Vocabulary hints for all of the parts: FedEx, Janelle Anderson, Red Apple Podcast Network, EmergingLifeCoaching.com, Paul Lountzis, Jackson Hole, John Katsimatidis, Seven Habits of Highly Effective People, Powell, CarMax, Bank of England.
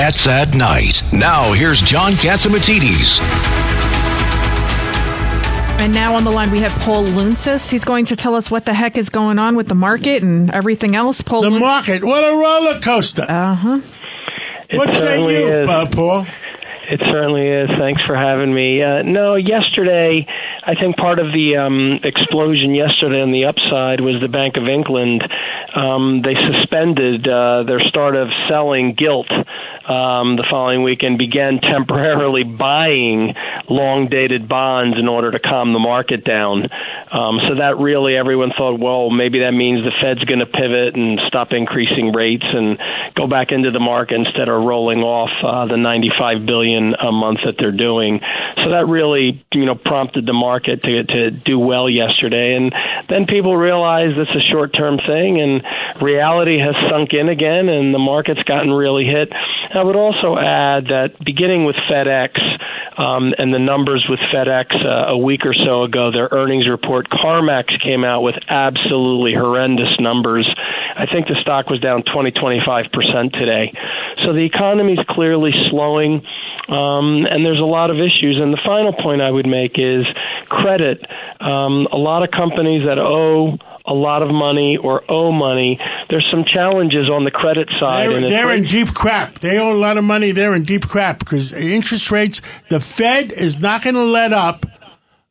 Cats at Night. Now, here's John Katsimatidis. And now on the line, we have Paul Lountzis. He's going to tell us what the heck is going on with the market and everything else. Paul, the market, what a roller coaster. Uh-huh. What say you, Paul? It certainly is. Thanks for having me. No, yesterday, I think part of the explosion yesterday on the upside was the Bank of England. They suspended their start of selling gilt the following week and began temporarily buying long-dated bonds in order to calm the market down. So that really everyone thought, well, maybe that means the Fed's going to pivot and stop increasing rates and go back into the market instead of rolling off the $95 billion a month that they're doing. So that really, prompted the market to do well yesterday. And then people realized it's a short-term thing, and reality has sunk in again, and the market's gotten really hit. And I would also add that beginning with FedEx and the numbers with FedEx a week or so ago, their earnings report, CarMax came out with absolutely horrendous numbers. I think the stock was down 20-25% today. So the economy is clearly slowing. And there's a lot of issues. And the final point I would make is credit. A lot of companies that owe a lot of money or owe money, there's some challenges on the credit side. They're in deep crap. They owe a lot of money. They're in deep crap because interest rates, the Fed is not going to let up.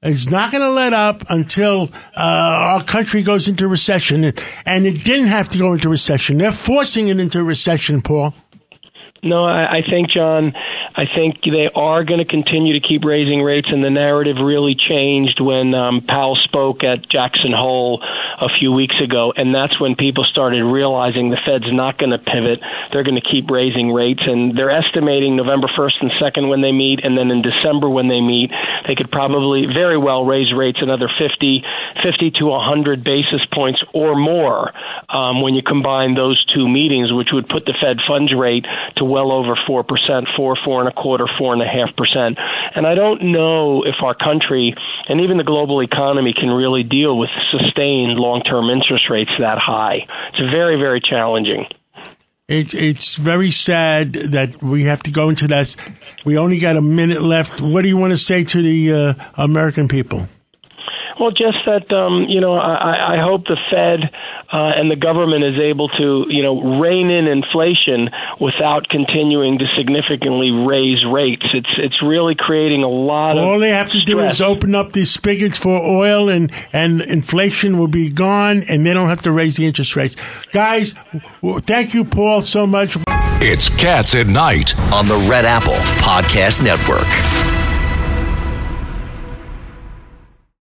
It's not going to let up until our country goes into recession. And it didn't have to go into recession. They're forcing it into recession, Paul. No, I think, John, I think they are going to continue to keep raising rates, and the narrative really changed when Powell spoke at Jackson Hole a few weeks ago, and that's when people started realizing the Fed's not going to pivot. They're going to keep raising rates, and they're estimating November 1st and 2nd when they meet, and then in December when they meet, they could probably very well raise rates another 50 to 100 basis points or more when you combine those two meetings, which would put the Fed funds rate to well over 4%, 4.25%, 4.5%. And I don't know if our country and even the global economy can really deal with sustained long-term interest rates that high. It's very, very challenging. It's very sad that we have to go into this. We only got a minute left. What do you want to say to the American people? Well, just that, I hope the Fed and the government is able to, rein in inflation without continuing to significantly raise rates. It's really creating a lot of stress. All they have to do is open up these spigots for oil and inflation will be gone, and they don't have to raise the interest rates. Guys, thank you, Paul, so much. It's Cats at Night on the Red Apple Podcast Network.